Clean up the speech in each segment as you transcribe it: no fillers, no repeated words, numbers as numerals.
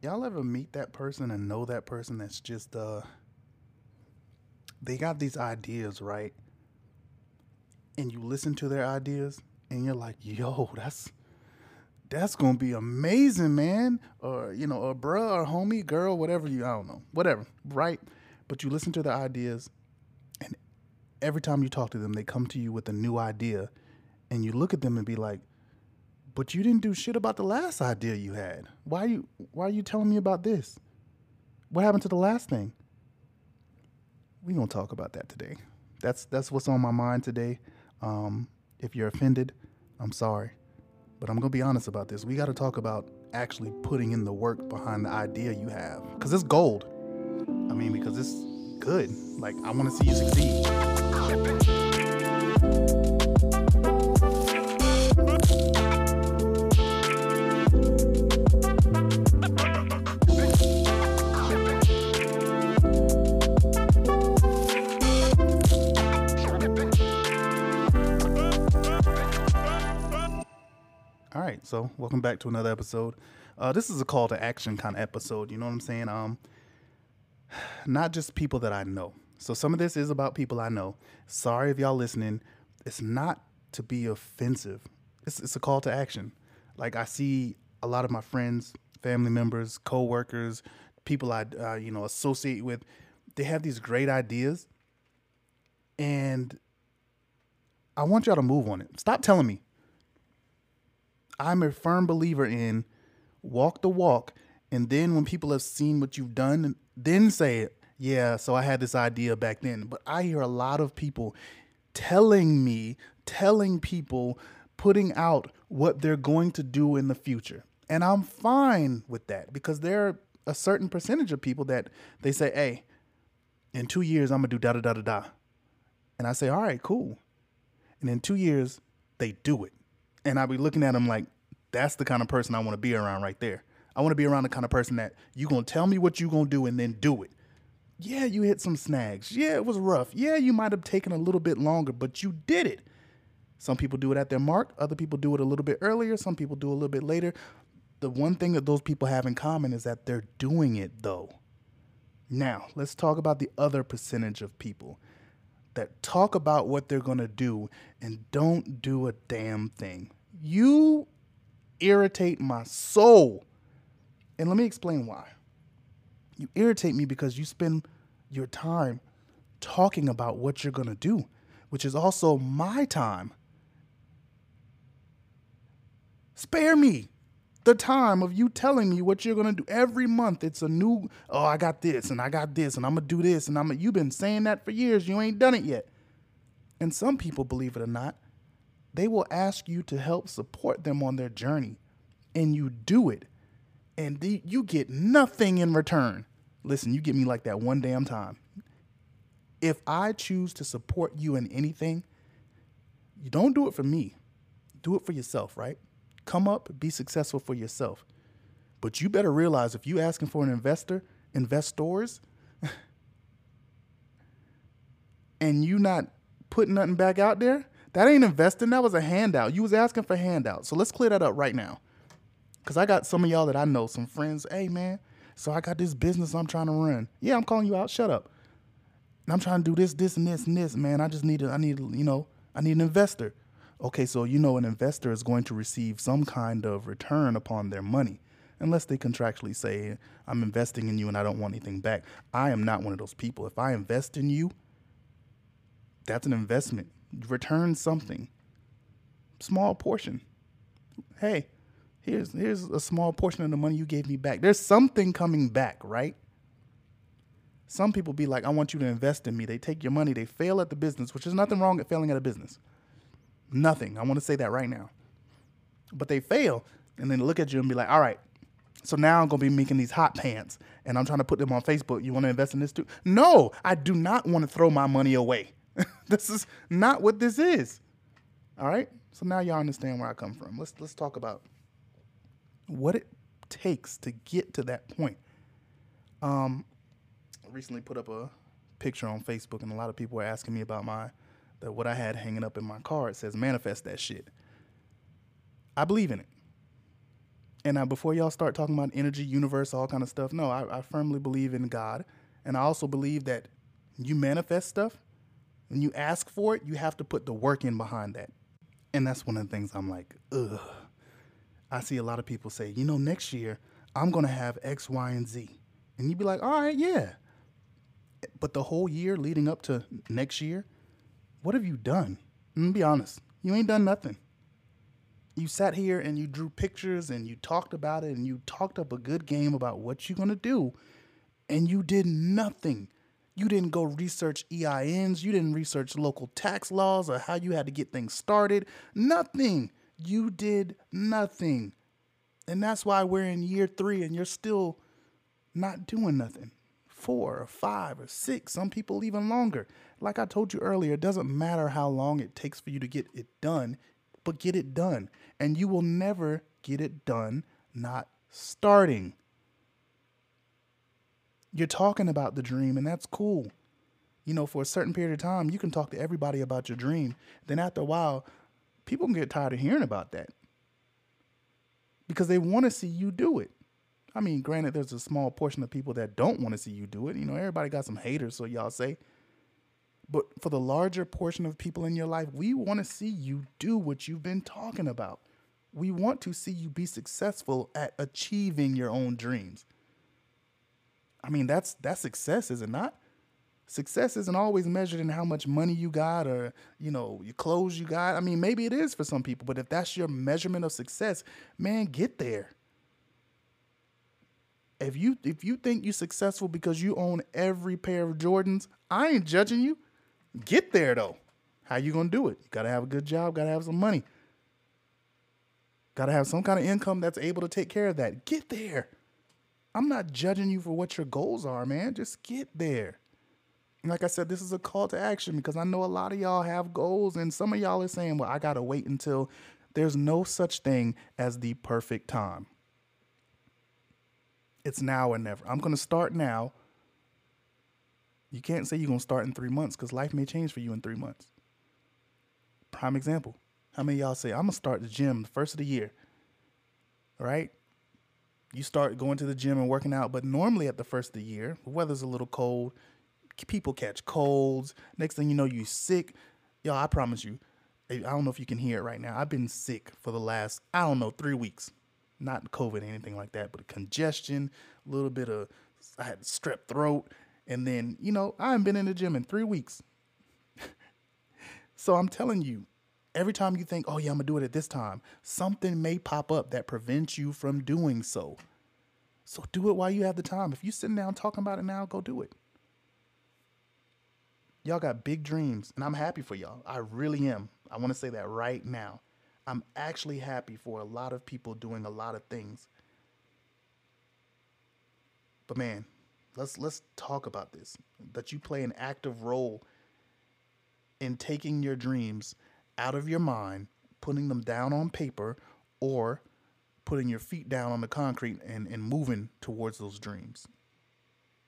Y'all ever meet that person and know that person that's just, they got these ideas, right? And you listen to their ideas and you're like, yo, that's going to be amazing, man. Or, you know, or bruh, or homie, girl, whatever I don't know, whatever, right? But you listen to their ideas and every time you talk to them, they come to you with a new idea and you look at them and be like, but you didn't do shit about the last idea you had. Why are you telling me about this? What happened to the last thing? We're going to talk about that today. That's what's on my mind today. If you're offended, I'm sorry. But I'm going to be honest about this. We got to talk about actually putting in the work behind the idea you have. Because it's gold. I mean, because it's good. Like, I want to see you succeed. So welcome back to another episode. This is a call to action kind of episode. You know what I'm saying? Not just people that I know. So some of this is about people I know. Sorry if y'all listening. It's not to be offensive. It's a call to action. Like I see a lot of my friends, family members, coworkers, people I, associate with. They have these great ideas. And I want y'all to move on it. Stop telling me. I'm a firm believer in walk the walk. And then when people have seen what you've done, then say it. Yeah, so I had this idea back then. But I hear a lot of people telling people, putting out what they're going to do in the future. And I'm fine with that because there are a certain percentage of people that they say, hey, in 2 years, I'm going to do da-da-da-da-da. And I say, all right, cool. And in 2 years, they do it. And I'll be looking at them like, that's the kind of person I want to be around right there. I want to be around the kind of person that you're going to tell me what you're going to do and then do it. Yeah, you hit some snags. Yeah, it was rough. Yeah, you might have taken a little bit longer, but you did it. Some people do it at their mark. Other people do it a little bit earlier. Some people do a little bit later. The one thing that those people have in common is that they're doing it, though. Now, let's talk about the other percentage of people that talk about what they're going to do and don't do a damn thing. You irritate my soul. And let me explain why. You irritate me because you spend your time talking about what you're going to do, which is also my time. Spare me the time of you telling me what you're going to do. Every month it's a new, oh, I got this and I got this and I'm going to do this and you've been saying that for years. You ain't done it yet. And some people, believe it or not, they will ask you to help support them on their journey, and you do it, and you get nothing in return. Listen, you get me like that one damn time. If I choose to support you in anything, you don't do it for me. Do it for yourself, right? Come up, be successful for yourself. But you better realize if you're asking for an investors, and you not putting nothing back out there, that ain't investing. That was a handout. You was asking for handouts. So let's clear that up right now. Because I got some of y'all that I know, some friends. Hey, man, so I got this business I'm trying to run. Yeah, I'm calling you out. Shut up. And I'm trying to do this, and this, man. I just need an investor. Okay, so an investor is going to receive some kind of return upon their money. Unless they contractually say, I'm investing in you and I don't want anything back. I am not one of those people. If I invest in you, that's an investment. Return something, small portion. Hey, here's a small portion of the money you gave me back. There's something coming back, right? Some people be like, I want you to invest in me. They take your money. They fail at the business, which is nothing wrong at failing at a business. Nothing. I want to say that right now. But they fail and then look at you and be like, all right, so now I'm going to be making these hot pants and I'm trying to put them on Facebook. You want to invest in this too? No, I do not want to throw my money away. This is not what this is. All right. So now y'all understand where I come from. Let's talk about what it takes to get to that point. I recently put up a picture on Facebook and a lot of people were asking me about what I had hanging up in my car. It says manifest that shit. I believe in it. And before y'all start talking about energy, universe, all kind of stuff, no, I firmly believe in God. And I also believe that you manifest stuff. When you ask for it, you have to put the work in behind that. And that's one of the things I'm like, ugh. I see a lot of people say, you know, next year I'm going to have X, Y, and Z. And you'd be like, all right, yeah. But the whole year leading up to next year, what have you done? And be honest, you ain't done nothing. You sat here and you drew pictures and you talked about it and you talked up a good game about what you're going to do. And you did nothing. You didn't go research EINs. You didn't research local tax laws or how you had to get things started. Nothing. You did nothing. And that's why we're in year 3 and you're still not doing nothing. 4 or 5 or 6. Some people even longer. Like I told you earlier, it doesn't matter how long it takes for you to get it done, but get it done. And you will never get it done not starting. You're talking about the dream, and that's cool. You know, for a certain period of time, you can talk to everybody about your dream. Then after a while, people can get tired of hearing about that because they want to see you do it. I mean, granted, there's a small portion of people that don't want to see you do it. You know, everybody got some haters, so y'all say. But for the larger portion of people in your life, we want to see you do what you've been talking about. We want to see you be successful at achieving your own dreams. I mean, that's success, is it not? Success isn't always measured in how much money you got or, you know, your clothes you got. I mean, maybe it is for some people, but if that's your measurement of success, man, get there. If you think you're successful because you own every pair of Jordans, I ain't judging you. Get there, though. How you going to do it? You got to have a good job. Got to have some money. Got to have some kind of income that's able to take care of that. Get there. I'm not judging you for what your goals are, man. Just get there. And like I said, this is a call to action because I know a lot of y'all have goals and some of y'all are saying, well, I got to wait until there's no such thing as the perfect time. It's now or never. I'm going to start now. You can't say you're going to start in 3 months because life may change for you in 3 months. Prime example. How many of y'all say, I'm going to start the gym the first of the year, right? You start going to the gym and working out, but normally at the first of the year, the weather's a little cold. People catch colds. Next thing you know, you're sick. Yo, I promise you, I don't know if you can hear it right now. I've been sick for the last, 3 weeks. Not COVID or anything like that, but congestion, a little bit of, I had strep throat. And then, you know, I haven't been in the gym in 3 weeks. So I'm telling you, every time you think, oh, yeah, I'm going to do it at this time, something may pop up that prevents you from doing so. So do it while you have the time. If you're sitting down talking about it now, go do it. Y'all got big dreams, and I'm happy for y'all. I really am. I want to say that right now. I'm actually happy for a lot of people doing a lot of things. But, man, let's talk about this, that you play an active role in taking your dreams out of your mind, putting them down on paper, or putting your feet down on the concrete and moving towards those dreams.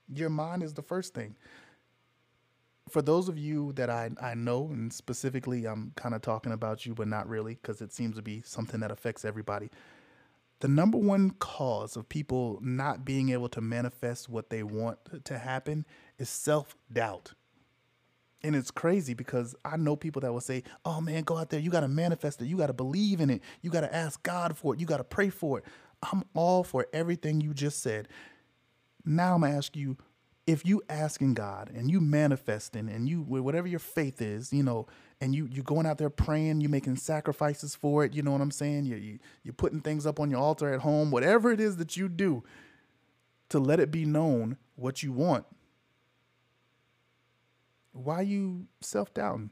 Your mind is the first thing. For those of you that I know, and specifically I'm kind of talking about you, but not really, because it seems to be something that affects everybody. The number one cause of people not being able to manifest what they want to happen is self-doubt. And it's crazy because I know people that will say, oh, man, go out there. You got to manifest it. You got to believe in it. You got to ask God for it. You got to pray for it. I'm all for everything you just said. Now I'm going to ask you, if you asking God and you manifesting and you whatever your faith is, you know, and you're going out there praying, you're making sacrifices for it. You know what I'm saying? You're putting things up on your altar at home, whatever it is that you do to let it be known what you want. Why are you self-doubting?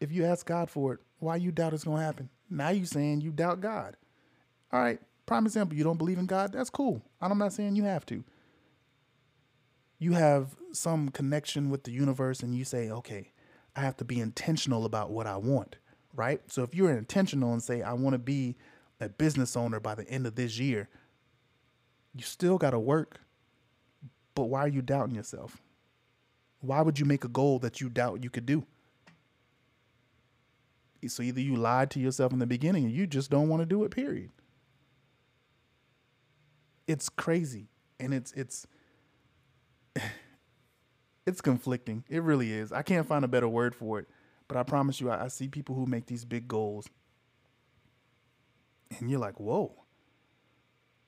If you ask God for it, why you doubt it's going to happen? Now you're saying you doubt God. All right. Prime example, you don't believe in God. That's cool. I'm not saying you have to. You have some connection with the universe and you say, okay, I have to be intentional about what I want, right? So if you're intentional and say, I want to be a business owner by the end of this year, you still got to work. But why are you doubting yourself? Why would you make a goal that you doubt you could do? So either you lied to yourself in the beginning or you just don't want to do it, period. It's crazy. And it's conflicting. It really is. I can't find a better word for it. But I promise you, I see people who make these big goals. And you're like, whoa,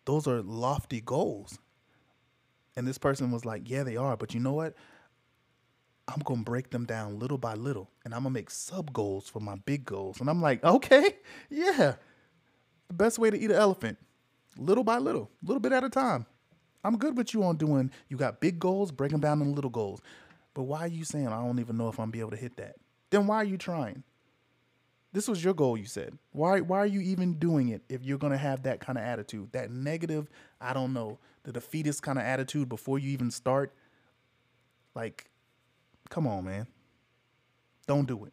those are lofty goals. And this person was like, yeah, they are. But you know what? I'm going to break them down little by little. And I'm going to make sub goals for my big goals. And I'm like, okay, yeah. The best way to eat an elephant, little by little, little bit at a time. I'm good with you on doing, you got big goals, break them down into little goals. But why are you saying, I don't even know if I'm going to be able to hit that? Then why are you trying? This was your goal, you said. Why are you even doing it if you're going to have that kind of attitude, that negative, I don't know, the defeatist kind of attitude before you even start? Like, come on, man. Don't do it.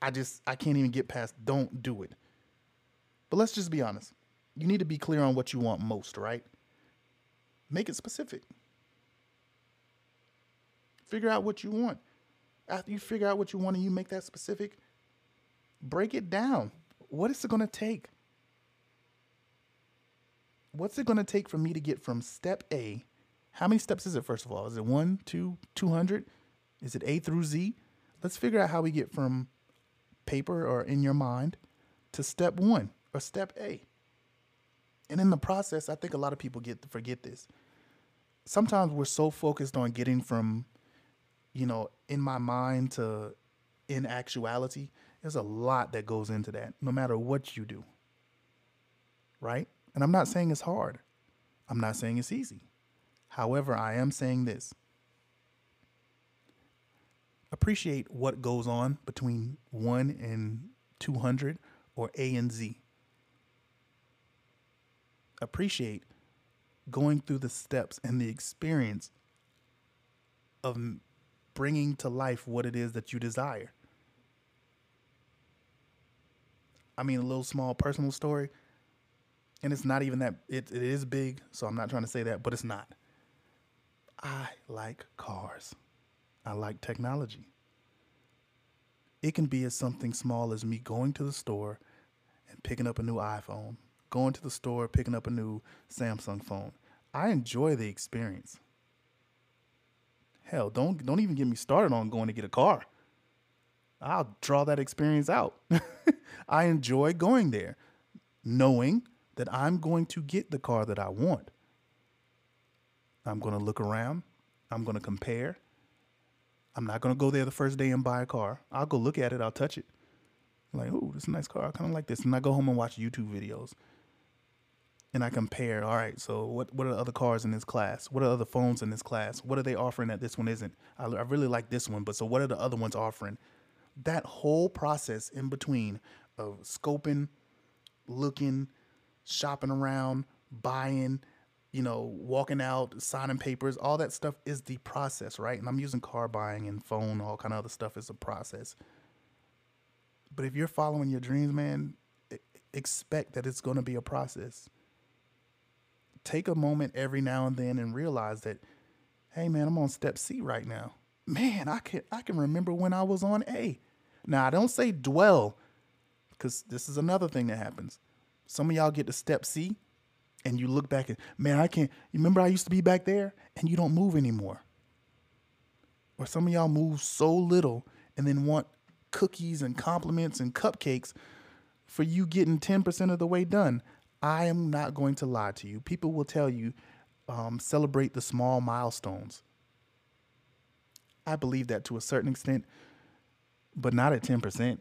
I can't even get past don't do it. But let's just be honest. You need to be clear on what you want most, right? Make it specific. Figure out what you want. After you figure out what you want and you make that specific, break it down. What is it going to take? What's it going to take for me to get from step A? How many steps is it, first of all? Is it 1, 2, 200? Is it A through Z? Let's figure out how we get from paper or in your mind to step 1 or step A. And in the process, I think a lot of people forget this. Sometimes we're so focused on getting from, in my mind to in actuality. There's a lot that goes into that, no matter what you do. Right? And I'm not saying it's hard. I'm not saying it's easy. However, I am saying this. Appreciate what goes on between 1 and 200 or A and Z. Appreciate going through the steps and the experience of bringing to life what it is that you desire. I mean, a little small personal story, and it's not even that, it is big, so I'm not trying to say that, but it's not. I like cars. I like technology. It can be as something small as me going to the store and picking up a new iPhone, going to the store, picking up a new Samsung phone. I enjoy the experience. Hell, don't even get me started on going to get a car. I'll draw that experience out. I enjoy going there, knowing that I'm going to get the car that I want. I'm going to look around. I'm going to compare. I'm not going to go there the first day and buy a car. I'll go look at it. I'll touch it. I'm like, oh, this is a nice car. I kind of like this. And I go home and watch YouTube videos. And I compare, all right, so what are the other cars in this class? What are the other phones in this class? What are they offering that this one isn't? I really like this one, but so what are the other ones offering? That whole process in between of scoping, looking, shopping around, buying, walking out, signing papers, all that stuff is the process, right? And I'm using car buying and phone, all kind of other stuff is a process. But if you're following your dreams, man, expect that it's going to be a process. Take a moment every now and then and realize that, hey, man, I'm on step C right now. Man, I can remember when I was on A. Now, I don't say dwell, because this is another thing that happens. Some of y'all get to step C and you look back and, man, remember I used to be back there, and you don't move anymore. Or some of y'all move so little and then want cookies and compliments and cupcakes for you getting 10% of the way done. I am not going to lie to you. People will tell you, celebrate the small milestones. I believe that to a certain extent, but not at 10%.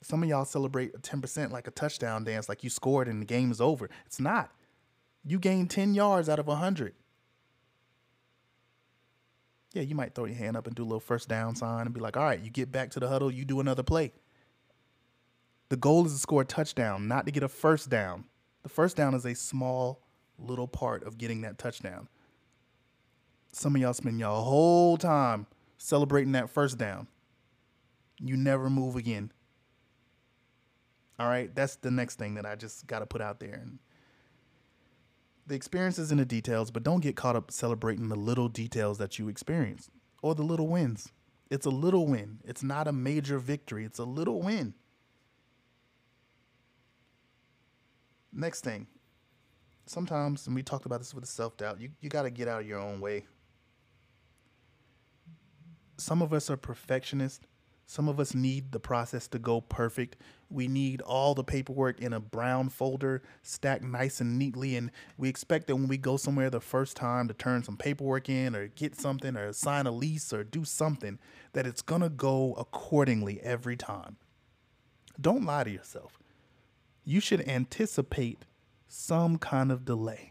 Some of y'all celebrate 10% like a touchdown dance, like you scored and the game is over. It's not. You gain 10 yards out of 100. Yeah, you might throw your hand up and do a little first down sign and be like, all right, you get back to the huddle, you do another play. The goal is to score a touchdown, not to get a first down. The first down is a small little part of getting that touchdown. Some of y'all spend y'all whole time celebrating that first down. You never move again. All right, that's the next thing that I just got to put out there. And the experience is in the details, but don't get caught up celebrating the little details that you experience or the little wins. It's a little win. It's not a major victory. It's a little win. Next thing. Sometimes, and we talked about this with the self-doubt, you got to get out of your own way. Some of us are perfectionists. Some of us need the process to go perfect. We need all the paperwork in a brown folder, stacked nice and neatly. And we expect that when we go somewhere the first time to turn some paperwork in or get something or sign a lease or do something, that it's going to go accordingly every time. Don't lie to yourself. You should anticipate some kind of delay.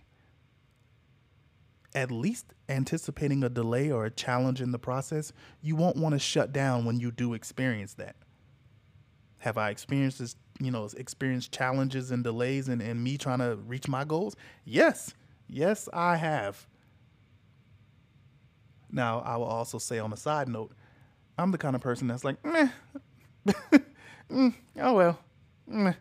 At least anticipating a delay or a challenge in the process, you won't want to shut down when you do experience that. Have I experienced this, experienced challenges and delays and me trying to reach my goals? Yes. Yes, I have. Now, I will also say on a side note, I'm the kind of person that's like, meh. Oh, well. Meh.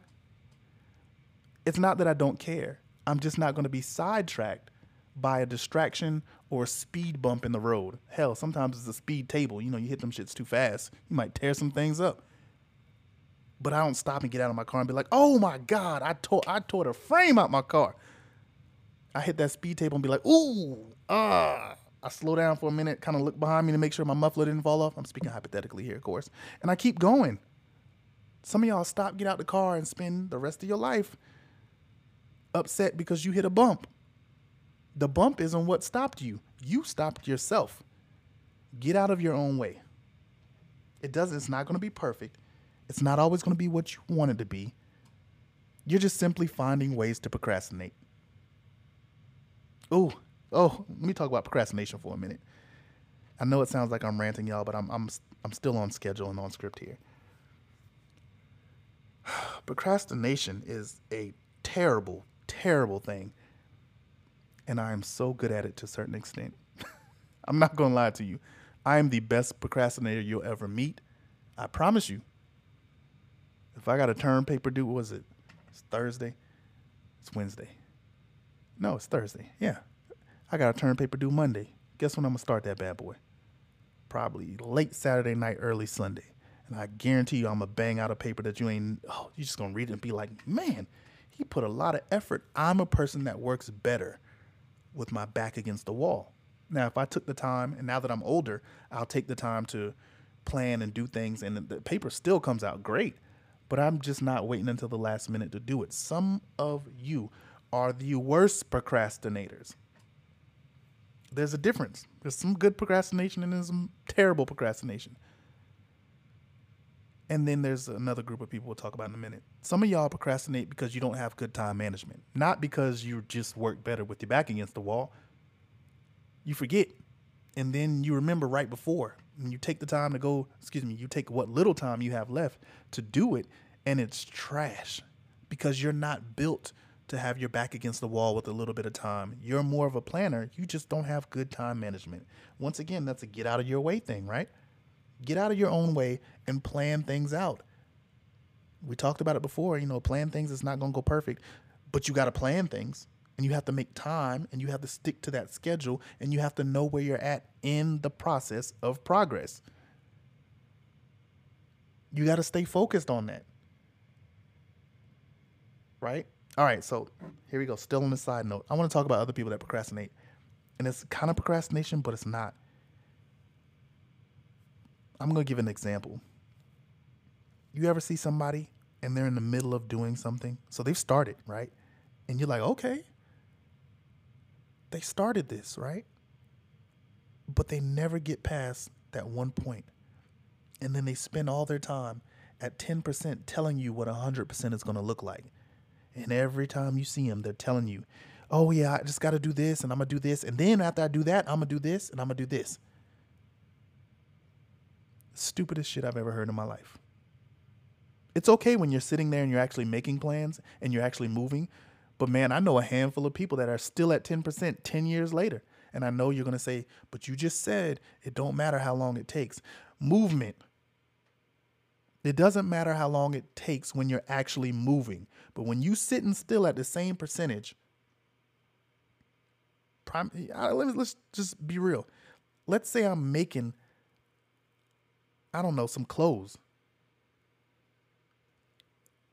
It's not that I don't care. I'm just not going to be sidetracked by a distraction or a speed bump in the road. Hell, sometimes it's a speed table. You hit them shits too fast. You might tear some things up. But I don't stop and get out of my car and be like, oh my God, I tore the frame out my car. I hit that speed table and be like, ooh, ah. I slow down for a minute, kind of look behind me to make sure my muffler didn't fall off. I'm speaking hypothetically here, of course. And I keep going. Some of y'all stop, get out the car, and spend the rest of your life upset because you hit a bump. The bump isn't what stopped you. You stopped yourself. Get out of your own way. It's not going to be perfect. It's not always going to be what you want it to be. You're just simply finding ways to procrastinate. Oh, let me talk about procrastination for a minute. I know it sounds like I'm ranting, y'all, but I'm still on schedule and on script here. Procrastination is a terrible, terrible thing. And I am so good at it to a certain extent. I'm not going to lie to you. I am the best procrastinator you'll ever meet. I promise you. If I got a term paper due, what was it? It's Thursday. It's Wednesday. No, it's Thursday. Yeah. I got a term paper due Monday. Guess when I'm going to start that bad boy? Probably late Saturday night, early Sunday. And I guarantee you I'm going to bang out a paper that you're just going to read it and be like, man, he put a lot of effort. I'm a person that works better with my back against the wall. Now, if I took the time, and now that I'm older, I'll take the time to plan and do things, and the paper still comes out great, but I'm just not waiting until the last minute to do it. Some of you are the worst procrastinators. There's a difference. There's some good procrastination and there's some terrible procrastination. And then there's another group of people we'll talk about in a minute. Some of y'all procrastinate because you don't have good time management, not because you just work better with your back against the wall. You forget. And then you remember right before, and you take the time to go, you take what little time you have left to do it. And it's trash because you're not built to have your back against the wall with a little bit of time. You're more of a planner. You just don't have good time management. Once again, that's a get out of your way thing, right? Get out of your own way and plan things out. We talked about it before. Plan things. It's not going to go perfect, but you got to plan things, and you have to make time, and you have to stick to that schedule, and you have to know where you're at in the process of progress. You got to stay focused on that. Right? All right. So here we go. Still on the side note. I want to talk about other people that procrastinate, and it's kind of procrastination, but it's not. I'm going to give an example. You ever see somebody and they're in the middle of doing something? So they've started, right? And you're like, okay, they started this, right? But they never get past that one point. And then they spend all their time at 10% telling you what 100% is going to look like. And every time you see them, they're telling you, oh yeah, I just got to do this and I'm going to do this. And then after I do that, I'm going to do this and I'm going to do this. Stupidest shit I've ever heard in my life. It's okay when you're sitting there and you're actually making plans and you're actually moving. But man, I know a handful of people that are still at 10% 10 years later. And I know you're going to say, but you just said it don't matter how long it takes. Movement. It doesn't matter how long it takes when you're actually moving. But when you sitting still at the same percentage, let's just be real. Let's say I'm making I don't know, some clothes.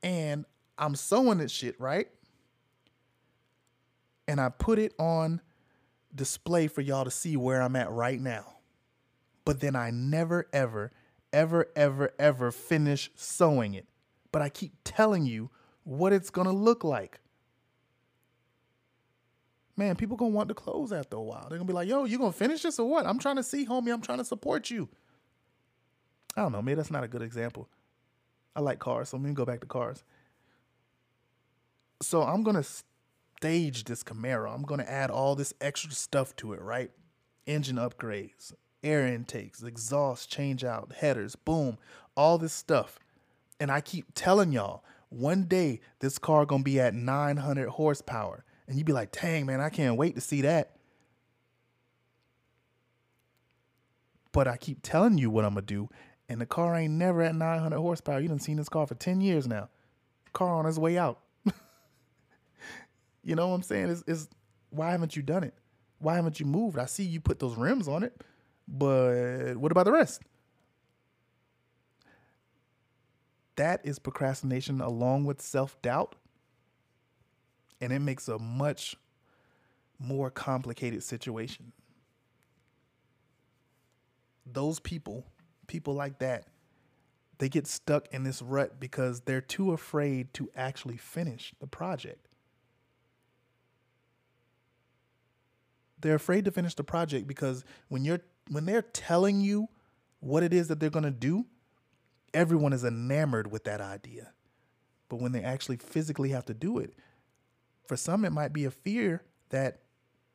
And I'm sewing this shit, right? And I put it on display for y'all to see where I'm at right now. But then I never, ever finish sewing it. But I keep telling you what it's going to look like. Man, people going to want the clothes after a while. They're going to be like, yo, you going to finish this or what? I'm trying to see, homie. I'm trying to support you. I don't know. Maybe that's not a good example. I like cars, so let me go back to cars. So I'm going to stage this Camaro. I'm going to add all this extra stuff to it, right? Engine upgrades, air intakes, exhaust, change out, headers, boom, all this stuff. And I keep telling y'all, one day this car going to be at 900 horsepower. And you'd be like, dang, man, I can't wait to see that. But I keep telling you what I'm going to do. And the car ain't never at 900 horsepower. You done seen this car for 10 years now. Car on its way out. You know what I'm saying? It's why haven't you done it? Why haven't you moved? I see you put those rims on it, but what about the rest? That is procrastination along with self-doubt. And it makes a much more complicated situation. Those people like that, they get stuck in this rut because they're too afraid to actually finish the project. They're afraid to finish the project because when they're telling you what it is that they're going to do, everyone is enamored with that idea. But when they actually physically have to do it, for some, it might be a fear that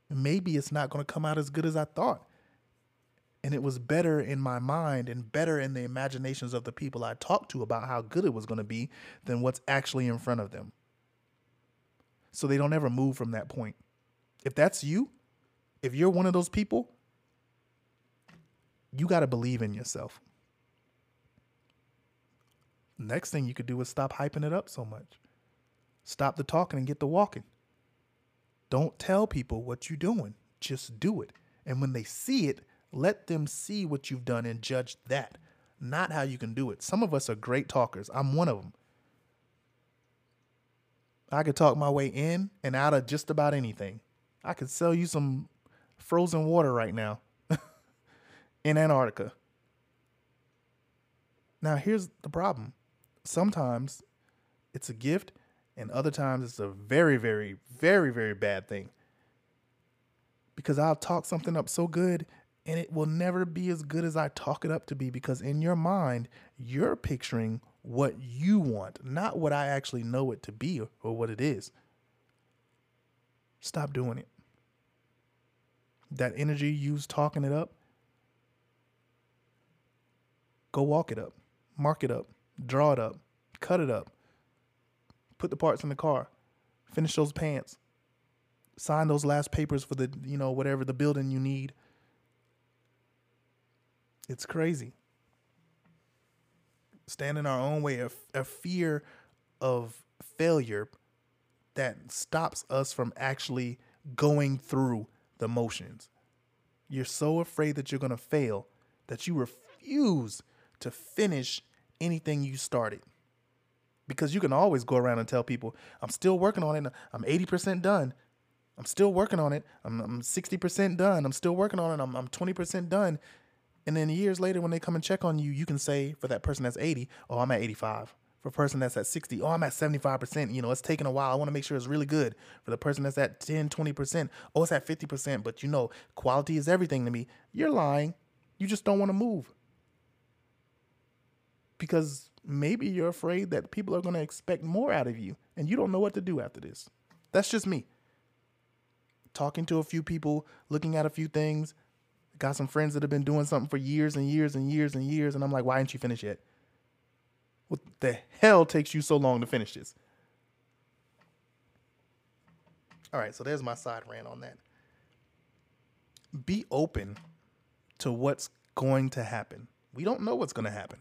maybe it's not going to come out as good as I thought. And it was better in my mind and better in the imaginations of the people I talked to about how good it was going to be than what's actually in front of them. So they don't ever move from that point. If that's you, if you're one of those people, you got to believe in yourself. Next thing you could do is stop hyping it up so much. Stop the talking and get the walking. Don't tell people what you're doing. Just do it. And when they see it, let them see what you've done and judge that, not how you can do it. Some of us are great talkers. I'm one of them. I could talk my way in and out of just about anything. I could sell you some frozen water right now in Antarctica. Now, here's the problem. Sometimes it's a gift and other times it's a very, very bad thing, because I'll talk something up so good and it will never be as good as I talk it up to be, because in your mind, you're picturing what you want, not what I actually know it to be or what it is. Stop doing it. That energy you use talking it up, go walk it up, mark it up, draw it up, cut it up, put the parts in the car, finish those pants, sign those last papers for the, you know, whatever, the building you need. It's crazy. Stand in our own way, a fear of failure that stops us from actually going through the motions. You're so afraid that you're going to fail that you refuse to finish anything you started. Because you can always go around and tell people, I'm still working on it. I'm 80% done. I'm still working on it. I'm 60% done. I'm still working on it. I'm 20% done. And then years later, when they come and check on you, you can say, for that person that's 80, oh, I'm at 85. For a person that's at 60, oh, I'm at 75%. You know, it's taking a while. I want to make sure it's really good. For the person that's at 10, 20%, oh, it's at 50%. But, you know, quality is everything to me. You're lying. You just don't want to move. Because maybe you're afraid that people are going to expect more out of you and you don't know what to do after this. That's just me. Talking to a few people, looking at a few things. Got some friends that have been doing something for years and years and years and years. And I'm like, why didn't you finish yet? What the hell takes you so long to finish this? All right, so there's my side rant on that. Be open to what's going to happen. We don't know what's going to happen.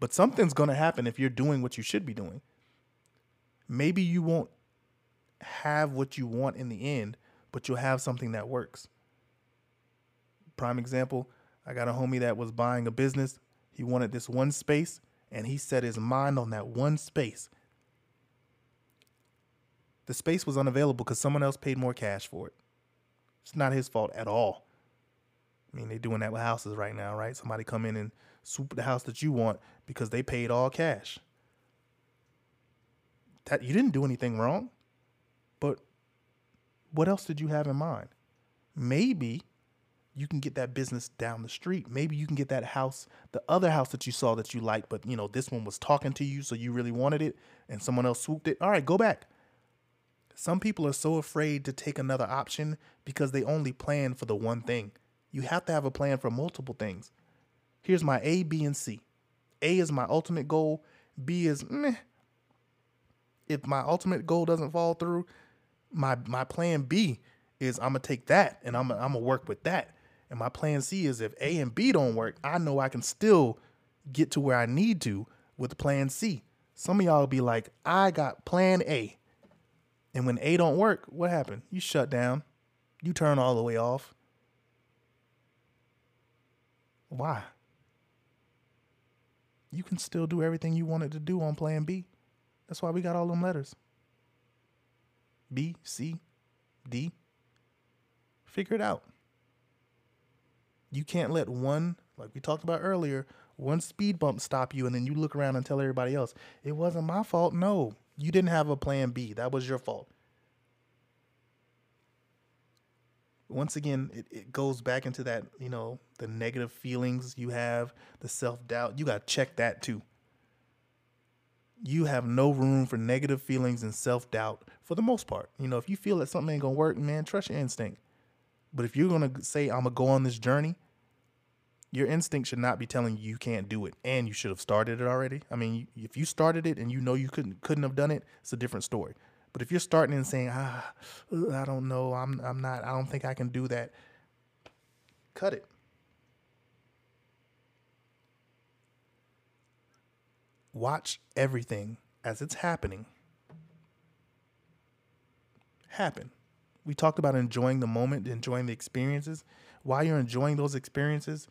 But something's going to happen if you're doing what you should be doing. Maybe you won't have what you want in the end, but you'll have something that works. Prime example, I got a homie that was buying a business. He wanted this one space, and he set his mind on that one space. The space was unavailable because someone else paid more cash for it. It's not his fault at all. I mean, they're doing that with houses right now, right? Somebody come in and swoop the house that you want because they paid all cash. That, you didn't do anything wrong, but what else did you have in mind? Maybe you can get that business down the street. Maybe you can get that house, the other house that you saw that you liked, but, you know, this one was talking to you, so you really wanted it, and someone else swooped it. All right, go back. Some people are so afraid to take another option because they only plan for the one thing. You have to have a plan for multiple things. Here's my A, B, and C. A is my ultimate goal. B is meh. If my ultimate goal doesn't fall through, my plan B is I'm going to take that and I'm going to work with that. And my plan C is if A and B don't work, I know I can still get to where I need to with plan C. Some of y'all will be like, I got plan A. And when A don't work, what happened? You shut down. You turn all the way off. Why? You can still do everything you wanted to do on plan B. That's why we got all them letters. B, C, D. Figure it out. You can't let one, like we talked about earlier, one speed bump stop you and then you look around and tell everybody else, it wasn't my fault. No, you didn't have a plan B. That was your fault. Once again, it goes back into that, you know, the negative feelings you have, the self-doubt. You got to check that too. You have no room for negative feelings and self-doubt for the most part. You know, if you feel that something ain't going to work, man, trust your instinct. But if you're going to say, I'm going to go on this journey, your instinct should not be telling you you can't do it. And you should have started it already. I mean, if you started it and you know you couldn't have done it, it's a different story. But if you're starting and saying, I don't know, I don't think I can do that, cut it. Watch everything as it's happening. Happen. We talked about enjoying the moment, enjoying the experiences. While you're enjoying those experiences,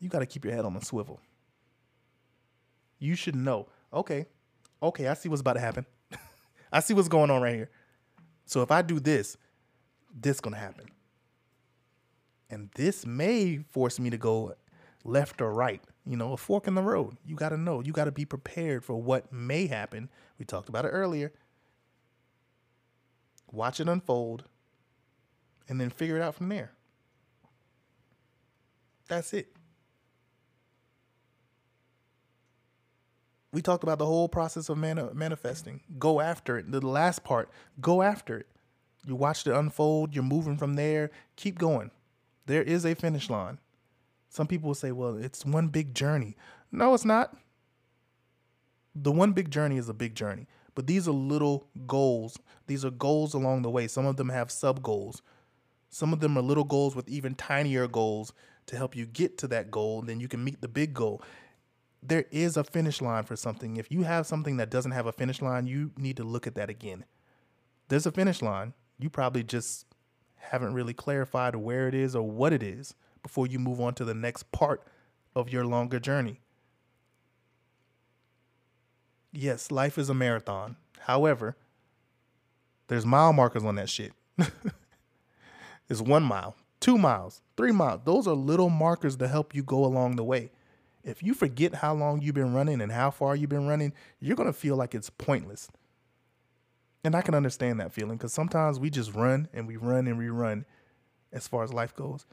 you got to keep your head on a swivel. You should know, okay, I see what's about to happen. I see what's going on right here. So if I do this, this going to happen. And this may force me to go left or right, you know, a fork in the road. You got to know, you got to be prepared for what may happen. We talked about it earlier. Watch it unfold and then figure it out from there. That's it. We talked about the whole process of manifesting. Go after it. The last part, go after it. You watched it unfold. You're moving from there. Keep going. There is a finish line. Some people will say, well, it's one big journey. No, it's not. The one big journey is a big journey. But these are little goals. These are goals along the way. Some of them have sub goals. Some of them are little goals with even tinier goals to help you get to that goal. And then you can meet the big goal. There is a finish line for something. If you have something that doesn't have a finish line, you need to look at that again. There's a finish line. You probably just haven't really clarified where it is or what it is before you move on to the next part of your longer journey. Yes, life is a marathon. However, there's mile markers on that shit. It's 1 mile, 2 miles, 3 miles. Those are little markers to help you go along the way. If you forget how long you've been running and how far you've been running, you're going to feel like it's pointless. And I can understand that feeling because sometimes we just run and we run and we run as far as life goes.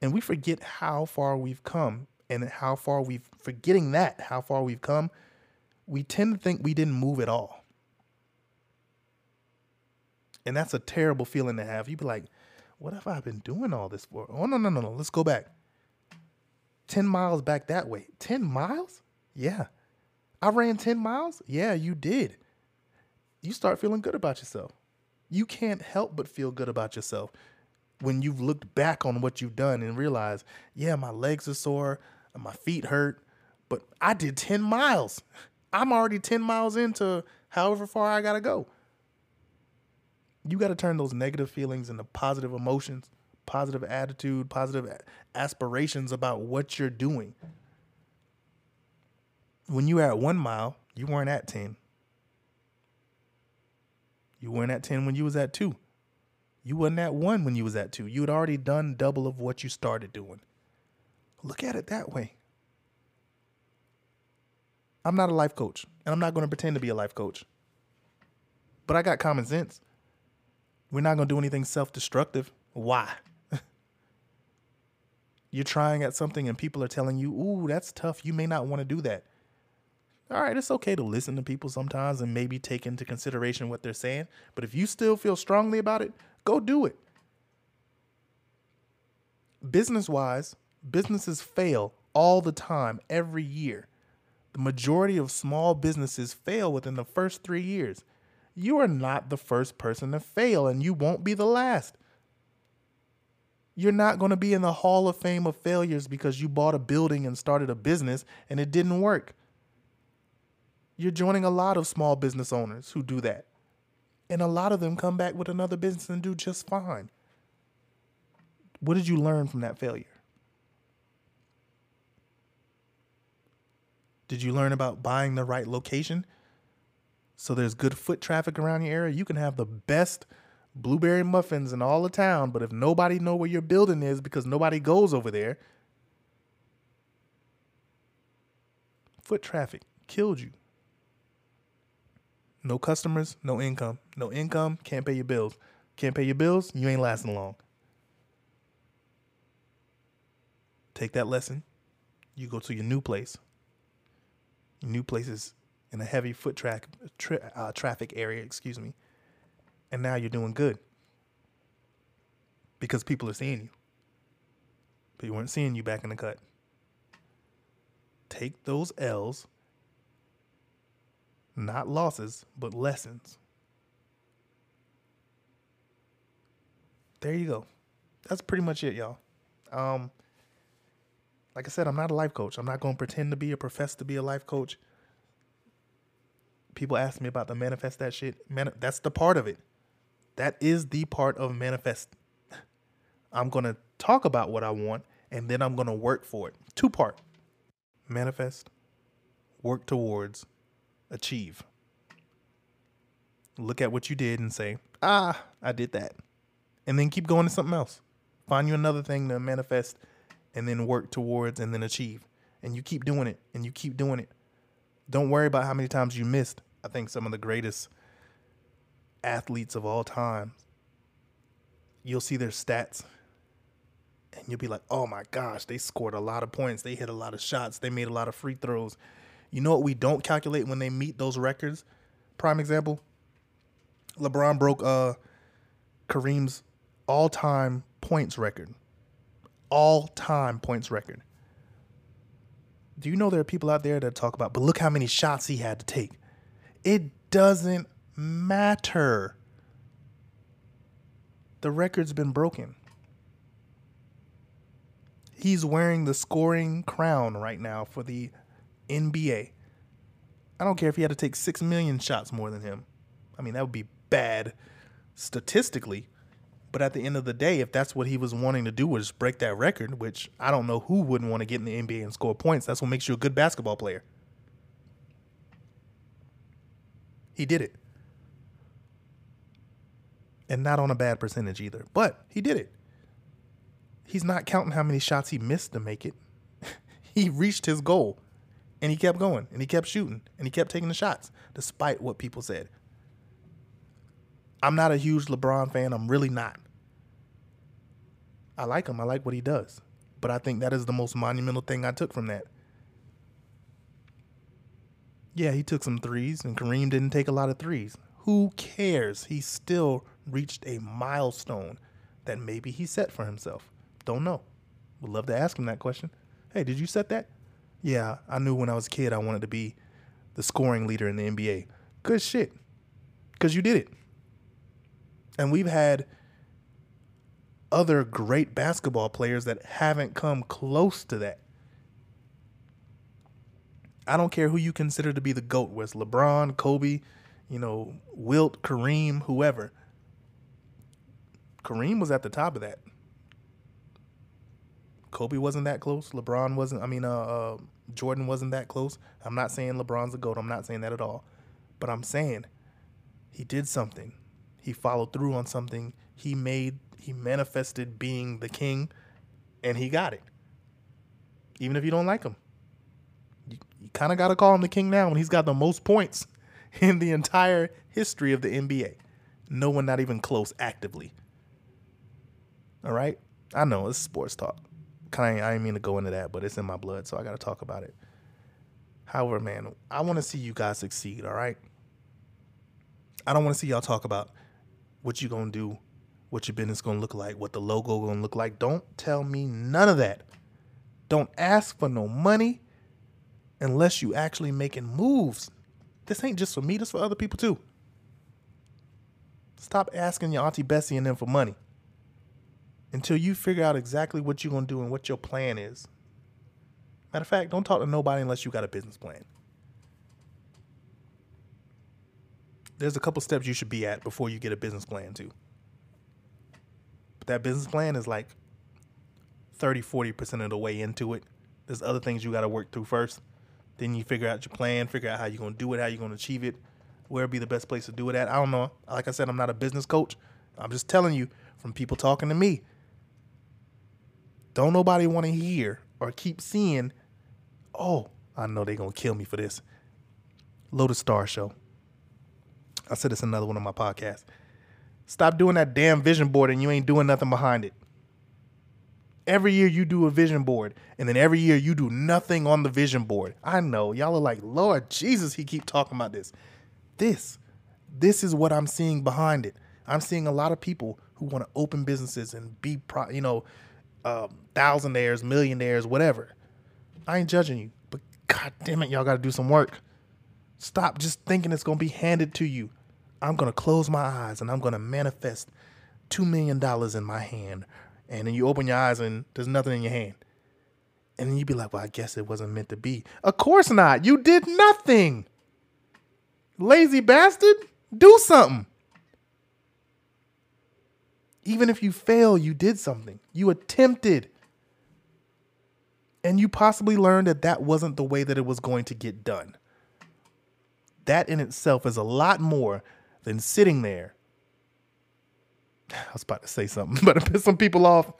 And we forget how far we've come and how far we've forgetting that, how far we've come. We tend to think we didn't move at all. And that's a terrible feeling to have. You'd be like, what have I been doing all this for? Oh, no. Let's go back. 10 miles back that way. 10 miles? Yeah. I ran 10 miles? Yeah, you did. You start feeling good about yourself. You can't help but feel good about yourself when you've looked back on what you've done and realized, yeah, my legs are sore, my feet hurt, but I did 10 miles. I'm already 10 miles into however far I got to go. You got to turn those negative feelings into positive emotions. Positive attitude, positive aspirations about what you're doing. when you were at 1 mile, you weren't at 10. You weren't at 10 when you was at 2. You wasn't at 1 when you was at 2. You had already done double of what you started doing. Look at it that way. I'm not a life coach, and I'm not going to pretend to be a life coach. But I got common sense. We're not going to do anything self-destructive. Why? You're trying at something and people are telling you, ooh, that's tough. You may not want to do that. All right, it's okay to listen to people sometimes and maybe take into consideration what they're saying. But if you still feel strongly about it, go do it. Business-wise, businesses fail all the time, every year. The majority of small businesses fail within the first 3 years. You are not the first person to fail, and you won't be the last. You're not going to be in the Hall of Fame of failures because you bought a building and started a business and it didn't work. You're joining a lot of small business owners who do that. And a lot of them come back with another business and do just fine. What did you learn from that failure? Did you learn about buying the right location so there's good foot traffic around your area? You can have the best blueberry muffins in all the town, but if nobody know where your building is because nobody goes over there, foot traffic killed you. No customers, no income. No income, can't pay your bills. Can't pay your bills, you ain't lasting long. Take that lesson. You go to your new place. Your new place is in a heavy foot traffic area, excuse me. And now you're doing good because people are seeing you. People weren't seeing you back in the cut. Take those L's, not losses, but lessons. There you go. That's pretty much it, y'all. Like I said, I'm not a life coach. I'm not going to pretend to be or profess to be a life coach. People ask me about the manifest that shit. That's the part of it. That is the part of manifest. I'm going to talk about what I want, and then I'm going to work for it. Two-part. Manifest, work towards, achieve. Look at what you did and say, I did that. And then keep going to something else. Find you another thing to manifest, and then work towards, and then achieve. And you keep doing it, and you keep doing it. Don't worry about how many times you missed. I think some of the greatest athletes of all time, you'll see their stats and you'll be like, oh my gosh, they scored a lot of points. They hit a lot of shots. They made a lot of free throws. You know what we don't calculate when they meet those records? Prime example, LeBron broke Kareem's all-time points record. All-time points record. Do you know there are people out there that talk about, but look how many shots he had to take? It doesn't matter. The record's been broken. He's wearing the scoring crown right now for the NBA. I don't care if he had to take 6 million shots more than him. I mean, that would be bad statistically. But at the end of the day, if that's what he was wanting to do was break that record, which I don't know who wouldn't want to get in the NBA and score points. That's what makes you a good basketball player. He did it. And not on a bad percentage either, but he did it. He's not counting how many shots he missed to make it. He reached his goal and he kept going and he kept shooting and he kept taking the shots despite what people said. I'm not a huge LeBron fan. I'm really not. I like him. I like what he does. But I think that is the most monumental thing I took from that. Yeah, he took some threes, and Kareem didn't take a lot of threes. Who cares? He still reached a milestone that maybe he set for himself. Don't know. Would love to ask him that question. Hey, did you set that? Yeah, I knew when I was a kid I wanted to be the scoring leader in the NBA. Good shit. Because you did it. And we've had other great basketball players that haven't come close to that. I don't care who you consider to be the GOAT, whether it's LeBron, Kobe, Wilt, Kareem, whoever. Kareem was at the top of that. Kobe wasn't that close. LeBron wasn't. Jordan wasn't that close. I'm not saying LeBron's a GOAT. I'm not saying that at all. But I'm saying he did something. He followed through on something. He manifested being the king, and he got it. Even if you don't like him. You kind of got to call him the king now when he's got the most points in the entire history of the NBA. No one not even close actively. All right? I know, it's sports talk. I didn't mean to go into that, but it's in my blood, so I got to talk about it. However, man, I want to see you guys succeed, all right? I don't want to see y'all talk about what you're going to do, what your business going to look like, what the logo going to look like. Don't tell me none of that. Don't ask for no money unless you actually making moves. This ain't just for me. This for other people, too. Stop asking your Auntie Bessie and them for money until you figure out exactly what you're going to do and what your plan is. Matter of fact, don't talk to nobody unless you got a business plan. There's a couple steps you should be at before you get a business plan, too. But that business plan is like 30-40% of the way into it. There's other things you got to work through first. Then you figure out your plan, figure out how you're going to do it, how you're going to achieve it, where would be the best place to do it at. I don't know. Like I said, I'm not a business coach. I'm just telling you from people talking to me. Don't nobody want to hear or keep seeing, oh, I know they're going to kill me for this. Lotus Star Show. I said this in another one of my podcasts. Stop doing that damn vision board and you ain't doing nothing behind it. Every year you do a vision board, and then every year you do nothing on the vision board. I know. Y'all are like, Lord Jesus, he keep talking about this. This is what I'm seeing behind it. I'm seeing a lot of people who want to open businesses and be, thousandaires, millionaires, whatever. I ain't judging you, but God damn it, y'all got to do some work. Stop just thinking it's going to be handed to you. I'm going to close my eyes, and I'm going to manifest $2 million in my hand. And then you open your eyes and there's nothing in your hand. And then you'd be like, well, I guess it wasn't meant to be. Of course not. You did nothing. Lazy bastard. Do something. Even if you fail, you did something. You attempted. And you possibly learned that that wasn't the way that it was going to get done. That in itself is a lot more than sitting there. I was about to say something, but it pissed some people off.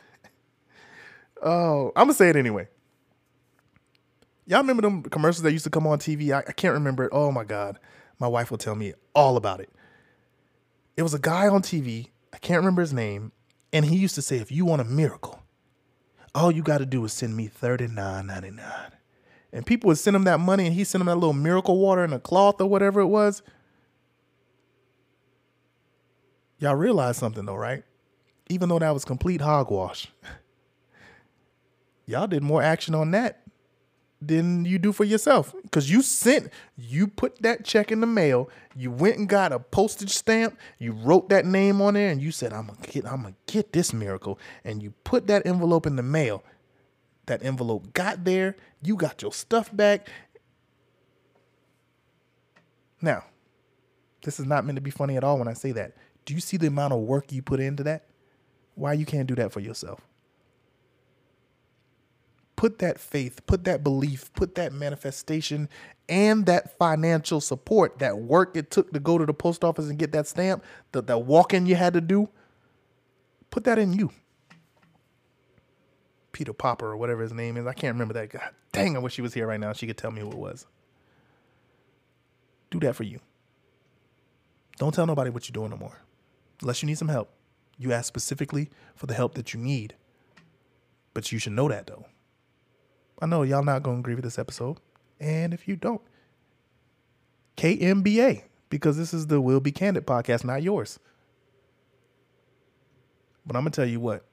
Oh, I'm going to say it anyway. Y'all remember them commercials that used to come on TV? I can't remember it. Oh, my God. My wife will tell me all about it. It was a guy on TV. I can't remember his name. And he used to say, if you want a miracle, all you got to do is send me $39.99. And people would send him that money, and he sent him that little miracle water in a cloth or whatever it was. Y'all realize something, though, right? Even though that was complete hogwash, y'all did more action on that than you do for yourself. Because you put that check in the mail, you went and got a postage stamp, you wrote that name on there, and you said, I'm gonna get this miracle. And you put that envelope in the mail. That envelope got there. You got your stuff back. Now, this is not meant to be funny at all when I say that. Do you see the amount of work you put into that? Why you can't do that for yourself? Put that faith, put that belief, put that manifestation and that financial support, that work it took to go to the post office and get that stamp, that walk-in you had to do, put that in you. Peter Popper or whatever his name is. I can't remember that guy. Dang, I wish she was here right now. She could tell me who it was. Do that for you. Don't tell nobody what you're doing no more. Unless you need some help, you ask specifically for the help that you need. But you should know that, though. I know y'all not going to agree with this episode. And if you don't, KMBA, because this is the Will Be Candid podcast, not yours. But I'm going to tell you what.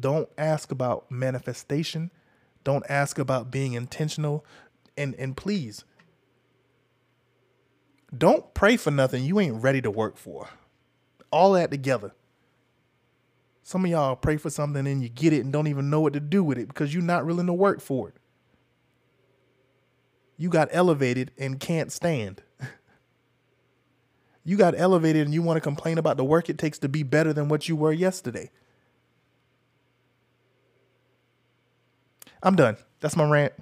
Don't ask about manifestation. Don't ask about being intentional. And please, don't pray for nothing you ain't ready to work for. All that together. Some of y'all pray for something and you get it and don't even know what to do with it because you're not willing to work for it. You got elevated and can't stand. You got elevated and you want to complain about the work it takes to be better than what you were yesterday. I'm done. That's my rant.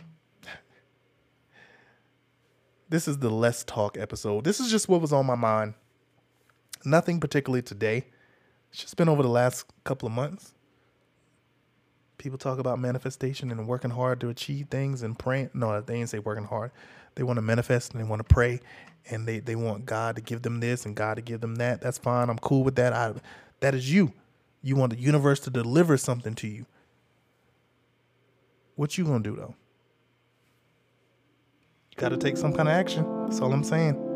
This is the Let's Talk episode. This is just what was on my mind. Nothing particularly today. It's just been over the last couple of months. People talk about manifestation and working hard to achieve things and praying. No, they didn't say working hard. They want to manifest and they want to pray and they want God to give them this and God to give them that. That's fine. I'm cool with that. That is you. You want the universe to deliver something to you. What you gonna do though? You gotta take some kind of action. That's all I'm saying.